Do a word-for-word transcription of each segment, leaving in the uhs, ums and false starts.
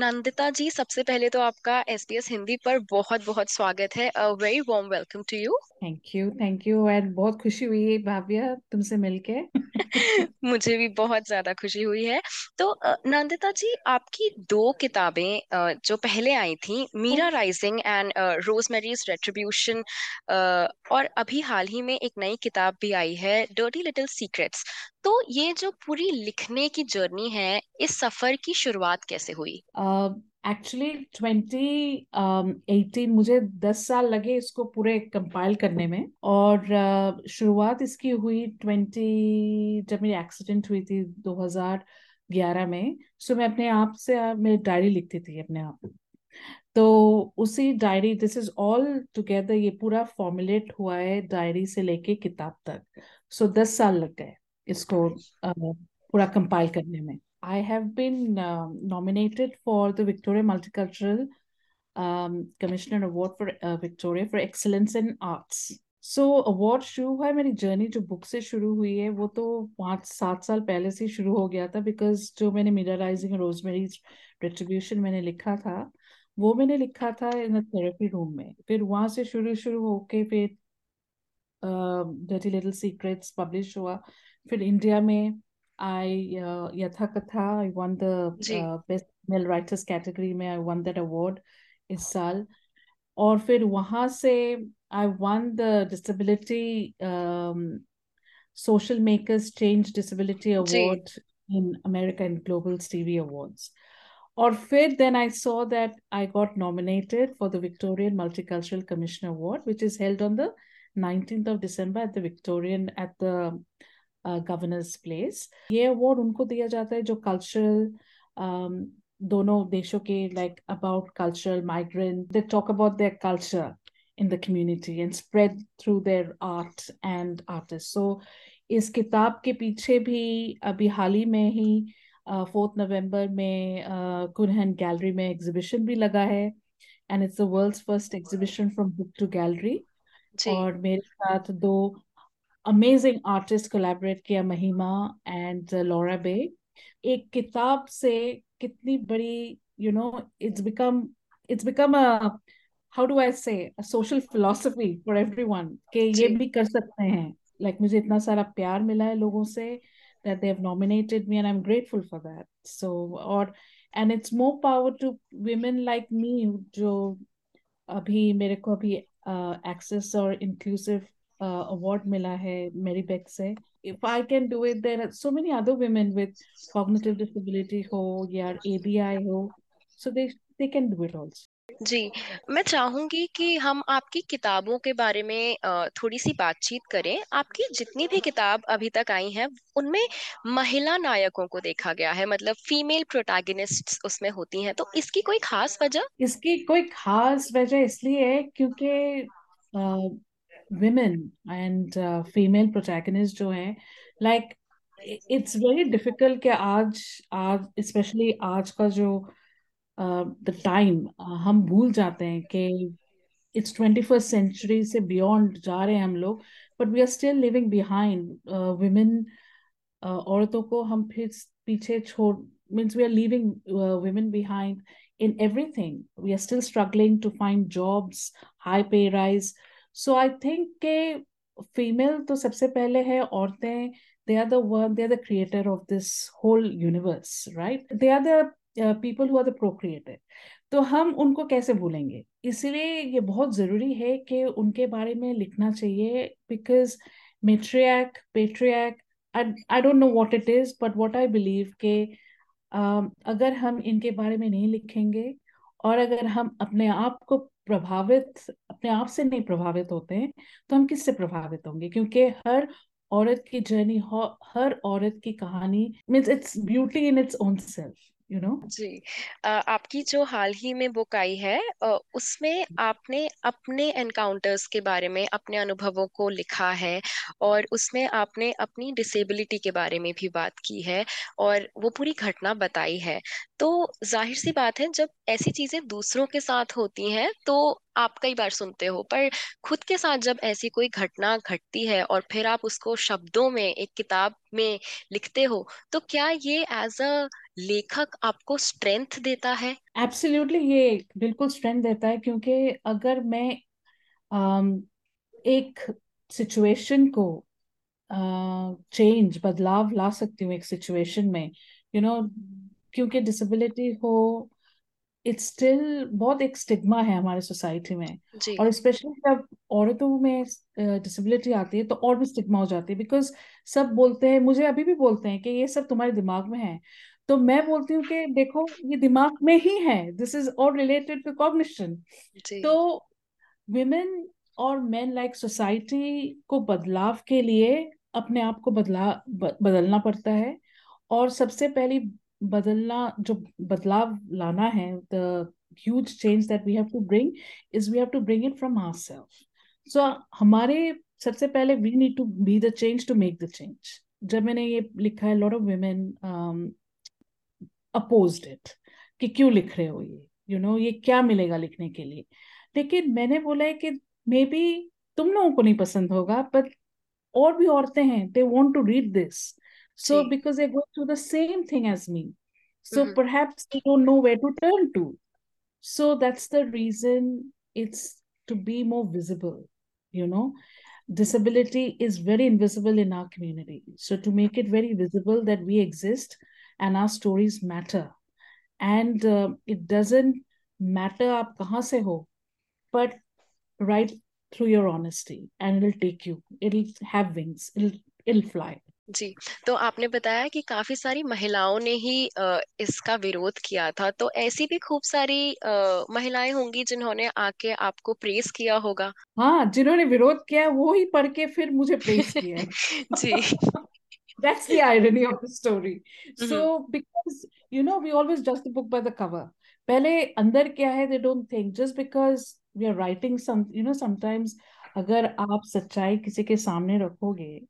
नंदिता जी, सबसे पहले तो आपका एसबीएस हिंदी पर बहुत बहुत स्वागत है. Very warm welcome to you. Thank you thank you and बहुत खुशी हुई है भाभ्या तुमसे मिलके. मुझे भी बहुत ज्यादा खुशी हुई है. तो नंदिता जी, आपकी दो किताबें जो पहले आई थी, Meera rising and rose marriage retribution, और अभी हाल ही में एक नई किताब भी आई है, डर्टी लिटिल सीक्रेट्स. तो ये जो पूरी लिखने की जर्नी है, इस सफर की शुरुआत कैसे हुई? एक्चुअली uh, ट्वेंटी एटीन मुझे दस साल लगे इसको पूरे कंपाइल करने में. और uh, शुरुआत इसकी हुई ट्वेंटी जब मेरी एक्सीडेंट हुई थी दो हज़ार ग्यारह में. सो मैं अपने आप से मैं डायरी लिखती थी अपने आप. तो उसी diary, this is all together, ये पूरा फॉर्मुलेट हुआ है डायरी से लेके किताब तक. सो so, दस साल लग गए इसको uh, पूरा कंपाइल करने में. I have been uh, nominated for the Victorian Multicultural um, Commissioner Award for uh, Victoria for Excellence in Arts. So award शुरू हुआ है. मेरी जर्नी जो बुक से शुरू हुई है वो तो पाँच सात साल पहले से शुरू हो गया था, बिकॉज जो मैंने मीरा राइजिंग रोज मेरीज रेट्रीब्यूशन मैंने लिखा था, वो मैंने लिखा था इन थेरेपी रूम में. फिर वहाँ से शुरू शुरू होके फिर डर्टी लिटिल सीक्रेट्स पब्लिश हुआ. फिर इंडिया में I uh, Yathakatha, I won the uh, best male writers category में. I won that award इस साल. और फिर वहाँ से I won the disability um, social makers change disability award in America and global T V awards. और फिर then I saw that I got nominated for the Victorian Multicultural Commission Award, which is held on the nineteenth of December at the Victorian at the governors place. ये award उनको दिया जाता है जो cultural, दोनों देशों के like about cultural migrant, they talk about their culture in the community and spread through their art and artist. So इस किताब के पीछे भी अभी हाल ही में ही फोर्थ नवंबर में कुरहन गैलरी में एग्जीबिशन भी लगा है. And it's the world's first exhibition from book to gallery. और मेरे साथ दो अमेजिंग आर्टिस्ट कोलैबोरेट किया, महिमा एंड लॉरा बे. एक किताब से कितनी बड़ी, you know, it's become it's become a, how do I say, a social philosophy for everyone कि ये भी कर सकते हैं. लाइक मुझे इतना सारा प्यार मिला है लोगों से that they have nominated me and I am grateful for that. So और and it's more power to women like me, जो अभी मेरे को अभी एक्सेस और इंक्लूसिव अवार्ड uh, मिला है मेरी बैक से. If I can do it, there are so many other women with cognitive disability हो या एबीआई हो, so they they can do it also. जी, मैं चाहूंगी कि हम आपकी किताबों के बारे में थोड़ी सी बातचीत करें. आपकी जितनी भी किताब अभी तक आई हैं, उनमें महिला नायकों को देखा गया है, मतलब फीमेल प्रोटैगनिस्ट्स उसमें होती हैं. तो इसकी कोई खास वजह? इसकी कोई खास वजह इसलिए है क्योंकि women and uh, female protagonists जो हैं, like it's very difficult कि आज आज especially आज का जो uh, the time uh, हम भूल जाते हैं कि it's twenty-first century से beyond जा रहे हैं हम लोग, but we are still living behind uh, women. uh, औरतों को हम फिर पीछे छोड़, means we are leaving uh, women behind in everything. We are still struggling to find jobs, high pay rise. So I think के female तो सबसे पहले है, औरतें, they are the one, they are the creator of this whole universe, right? They are the people who are the procreator. तो हम उनको कैसे भूलेंगे? इसीलिए ये बहुत ज़रूरी है कि उनके बारे में लिखना चाहिए, because matriarch, patriarch, I don't know what it is, but what I believe के अगर हम इनके बारे में नहीं लिखेंगे और अगर हम अपने आप को प्रभावित, अपने आप से नहीं प्रभावित होते हैं, तो हम किससे प्रभावित होंगे? क्योंकि हर औरत की जर्नी, हर औरत की कहानी, means it's beauty in its own self, you know. जी, आपकी जो हाल ही में बुक आई है, उसमें आपने अपने एनकाउंटर्स के बारे में, अपने अनुभवों को लिखा है, और उसमें आपने अपनी डिसेबिलिटी के बारे में भी बात की है और वो पूरी घटना बताई है. तो जाहिर सी बात है, जब ऐसी चीजें दूसरों के साथ होती हैं तो आप कई बार सुनते हो, पर खुद के साथ जब ऐसी कोई घटना घटती है और फिर आप उसको शब्दों में एक किताब में लिखते हो, तो क्या ये एज अ लेखक आपको स्ट्रेंथ देता है? एब्सोल्युटली, ये बिल्कुल स्ट्रेंथ देता है, क्योंकि अगर मैं um, एक सिचुएशन को चेंज uh, बदलाव ला सकती हूँ एक सिचुएशन में, यू you नो know, क्योंकि डिसेबिलिटी हो, इट्स स्टिल बहुत एक स्टिग्मा है हमारे सोसाइटी में, और स्पेशली जब औरतों में डिसेबिलिटी uh, आती है तो और भी स्टिग्मा हो जाती है, बिकॉज सब बोलते हैं, मुझे अभी भी बोलते हैं कि ये सब तुम्हारे दिमाग में है, तो मैं बोलती हूँ कि देखो ये दिमाग में ही है, this is all related to cognition. तो विमेन और मेन लाइक सोसाइटी को बदलाव के लिए अपने आप को बदला ब, बदलना पड़ता है, और सबसे पहली बदलना जो बदलाव लाना है, the huge change that we have to bring is we have to bring it from ourselves. So हमारे सबसे पहले we need to be the change to make the change. जब मैंने ये लिखा है, lot of women um, opposed it कि क्यों लिख रहे हो ये, you know ये क्या मिलेगा लिखने के लिए, लेकिन मैंने बोला है कि मे बी तुम लोगों को नहीं पसंद होगा, बट और भी औरतें हैं, they want to read this. So because they go through the same thing as me, so mm-hmm. perhaps they don't know where to turn to. So that's the reason it's to be more visible. You know, disability is very invisible in our community. So to make it very visible that we exist and our stories matter, and uh, it doesn't matter आप कहाँ से हो, but right through your honesty, and it'll take you. It'll have wings. It'll it'll fly. जी, तो आपने बताया कि काफी सारी महिलाओं ने ही इसका विरोध किया था, तो ऐसी भी खूब सारी महिलाएं होंगी जिन्होंने आके आपको प्रेस किया होगा। हाँ, जिन्होंने विरोध किया वो ही पढ़ के फिर मुझे प्रेस किया। जी, that's the irony of the story. So because you know we always judge the book by the cover. पहले अंदर क्या है they don't think, just because we are writing some, you know sometimes अगर आप सच्चाई किसी के सामने रखोगे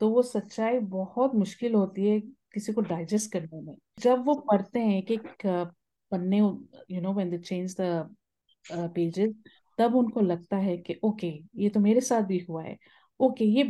तो वो सच्चाई बहुत मुश्किल होती है किसी को डाइजेस्ट करने में। जब वो पढ़ते हैं एक एक पन्ने, you know when they change the pages, तब उनको लगता है कि ओके ये तो मेरे साथ भी हुआ है, ओके ये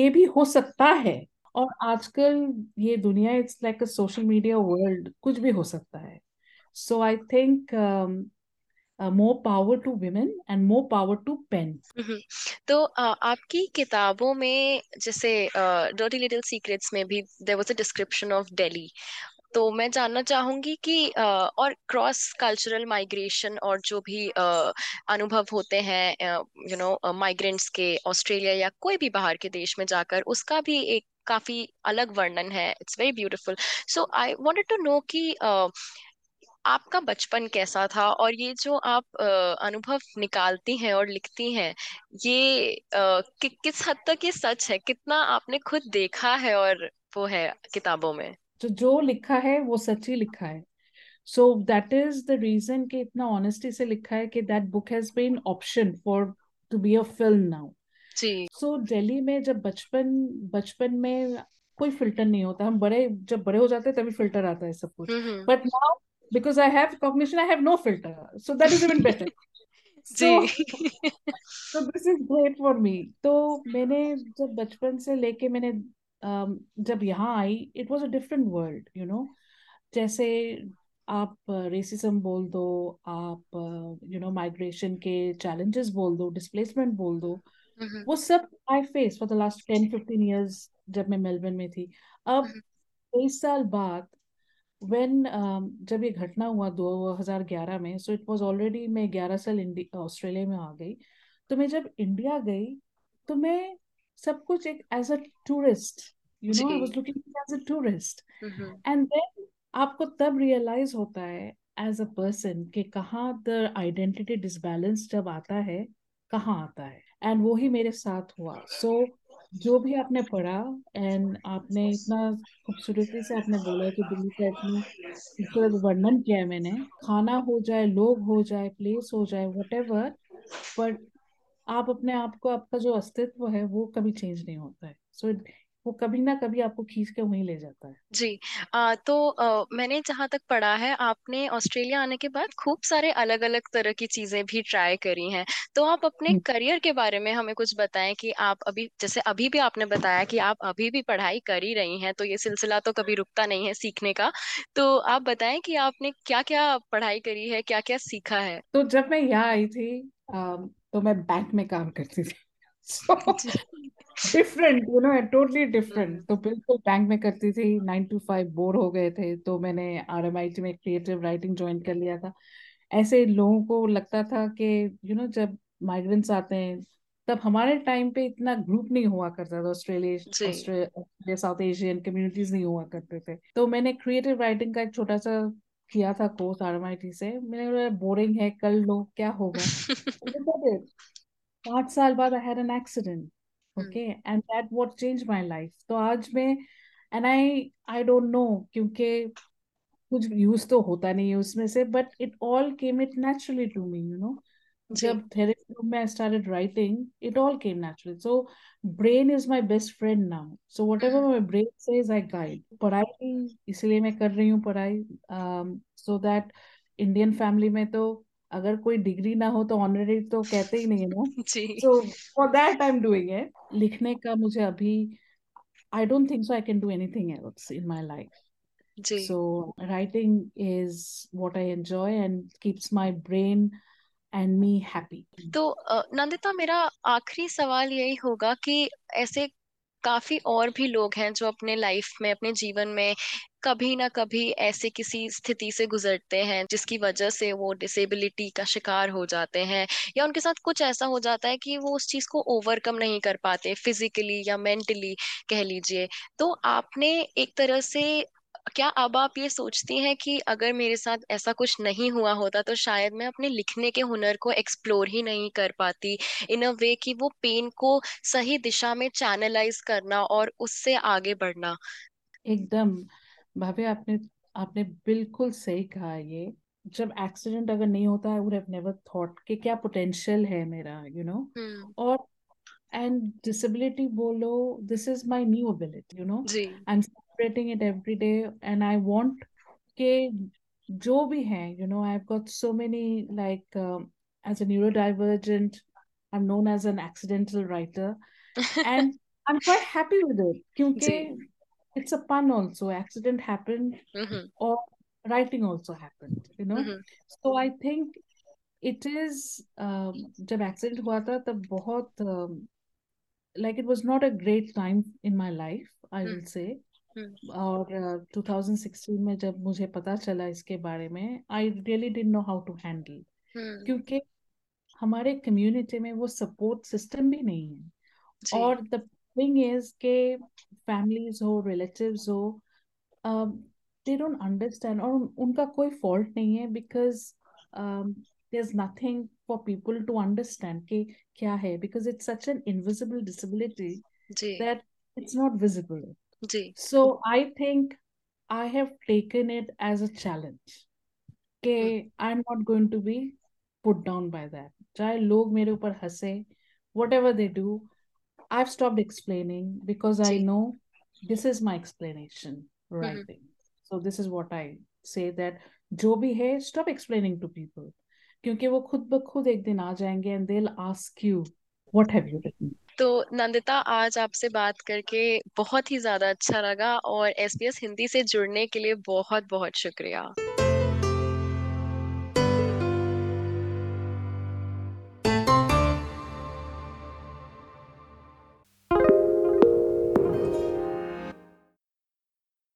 ये भी हो सकता है। और आजकल ये दुनिया it's like a social media world, कुछ भी हो सकता है। So I think more power to women and more power to pen. तो uh, आपकी किताबों में जैसे डर्टी लिटिल सीक्रेट्स में भी there was a description of Delhi, तो मैं जानना चाहूंगी कि uh, और क्रॉस कल्चरल माइग्रेशन और जो भी uh, अनुभव होते हैं यू नो माइग्रेंट्स के ऑस्ट्रेलिया या कोई भी बाहर के देश में जाकर, उसका भी एक काफी अलग वर्णन है। It's very beautiful. So I wanted to know कि uh, आपका बचपन कैसा था, और ये जो आप अनुभव निकालती हैं और लिखती हैं, ये कि, किस हद तक ये सच है, कितना आपने खुद देखा है और वो है किताबों में? तो जो लिखा है वो सच ही लिखा है। So that is the reason कि इतना ऑनेस्टी से लिखा है कि that book has been option for to be a film now. जी। सो दिल्ली में जब बचपन बचपन में कोई फिल्टर नहीं होता, हम बड़े जब बड़े हो जाते हैं तभी फिल्टर आता है सब कुछ, but now because I have cognition, I have no filter, so that is even better. so, so this is great for me. तो मैंने जब बचपन से लेके मैंने जब यहाँ आई, it was a different world, you know. जैसे आप racism बोल दो, आप you know migration के challenges बोल दो, displacement बोल दो, वो सब I faced for the last ten fifteen years जब मैं मेलबर्न में थी। अब तेईस साल बाद When um, जब ये घटना हुआ दो हज़ार ग्यारह में, so it was already मैं ग्यारह साल ऑस्ट्रेलिया में आ गई, तो मैं जब इंडिया गई तो मैं सब कुछ एक as a tourist, you know, I was looking as a tourist, and then आपको तब realize होता है as a person कि कहाँ the identity disbalance जब आता है कहाँ आता है, and वो ही मेरे साथ हुआ। So जो भी आपने पढ़ा एंड आपने इतना खूबसूरती से आपने बोला कि दिल्ली का इतना वर्णन किया है मैंने, खाना हो जाए, लोग हो जाए, प्लेस हो जाए, व्हाटएवर, बट आप अपने आप को, आपका जो अस्तित्व है वो कभी चेंज नहीं होता है। सो so, वो कभी ना कभी आपको खींच के वहीं ले जाता है। जी आ, तो आ, मैंने जहाँ तक पढ़ा है आपने ऑस्ट्रेलिया आने के बाद खूब सारे अलग अलग तरह की चीजें भी ट्राई करी हैं, तो आप अपने करियर के बारे में हमें कुछ बताएं कि आप अभी, जैसे अभी भी आपने बताया कि आप अभी भी पढ़ाई कर ही रही हैं, तो ये सिलसिला तो कभी रुकता नहीं है सीखने का, तो आप बताएं कि आपने क्या क्या पढ़ाई करी है, क्या क्या सीखा है। तो जब मैं यहाँ आई थी आ, तो मैं बैंक में काम करती थी, different you know totally different. तो बिल्कुल बैंक में करती थी, नाइन टू फाइव बोर हो गए थे, तो मैंने आरएमआईटी में क्रिएटिव राइटिंग ज्वाइन कर लिया था। ऐसे लोगों को लगता था कि यू नो जब माइग्रेंट्स आते हैं, तब हमारे टाइम पे इतना ग्रुप नहीं हुआ करता था, ऑस्ट्रेलिया साउथ एशियन कम्युनिटीज नहीं हुआ करते थे। तो मैंने क्रिएटिव राइटिंग का एक छोटा सा किया था कोर्स आरएमआईटी से, मैंने बोला बोरिंग है, कर लो क्या होगा। पाँच साल बाद I had an accident, okay, and that what change my life. तो आज मैं and I I don't know, क्योंकि कुछ यूज तो होता नहीं है उसमें से, but it all came it naturally to me, you know. जब थेरेपी रूम में I started writing, it all came naturally. So brain is my best friend now, so whatever my brain says I guide. पढ़ाई इसलिए मैं कर रही हूँ पढ़ाई, so that Indian family में तो अगर कोई डिग्री ना हो तो ऑनररी तो कहते ही नहीं है ना, so for that I am doing it. लिखने का मुझे अभी I don't think so I can do anything else in my life, so writing is what I enjoy and keeps my brain and me happy. तो नंदिता, मेरा आखिरी सवाल यही होगा कि ऐसे काफी और भी लोग हैं जो अपने लाइफ में, अपने जीवन में कभी ना कभी ऐसे किसी स्थिति से गुजरते हैं जिसकी वजह से वो डिसेबिलिटी का शिकार हो जाते हैं, या उनके साथ कुछ ऐसा हो जाता है कि वो उस चीज को ओवरकम नहीं कर पाते, फिजिकली या मेंटली कह लीजिए। तो आपने एक तरह से, क्या अब आप ये सोचती हैं कि अगर मेरे साथ ऐसा कुछ नहीं हुआ होता तो शायद मैं अपने लिखने के हुनर को एक्सप्लोर ही नहीं कर पाती, इन अ वे कि वो पेन को सही दिशा में चैनलाइज करना और उससे आगे बढ़ना। एकदम भाभी, आपने आपने बिल्कुल सही कहा। ये जब एक्सीडेंट अगर नहीं होता, I would have never thought कि क्या पोटेंशियल है मेरा, यू नो। और एंड डिसेबिलिटी बोलो, this is my new ability, you know. I am celebrating it every day and I want के जो भी है, you know, I have got so many, like as a neurodivergent I am known as an accidental writer and I am quite happy with it, क्योंकि it's a pun also, accident happened, mm-hmm. or writing also happened, you know, mm-hmm. so I think it is, um, jab accident hua tha tab bahut, um, like it was not a great time in my life, I mm-hmm. will say, mm-hmm. or uh, twenty sixteen mein jab mujhe pata chala iske bare mein, I really didn't know how to handle, mm-hmm. kyunki hamare community mein wo support system bhi nahi hai, aur the thing is ke families हो, relatives हो, um, they don't understand, और उनका कोई fault नहीं है, because um, there's nothing for people to understand कि क्या है, because it's such an invisible disability ji. that it's not visible. Ji. So I think I have taken it as a challenge कि I'm not going to be put down by that. चाहे लोग मेरे ऊपर हंसे, whatever they do, I've stopped explaining because I know this is my explanation writing. Mm-hmm. So this is what I say, that जो भी है, stop explaining to people, क्योंकि वो खुद ब खुद एक दिन आ जाएंगे and they'll ask you what have you written. तो नंदिता, आज आपसे बात करके बहुत ही ज्यादा अच्छा लगा और एस बी एस हिंदी से जुड़ने के लिए बहुत बहुत शुक्रिया।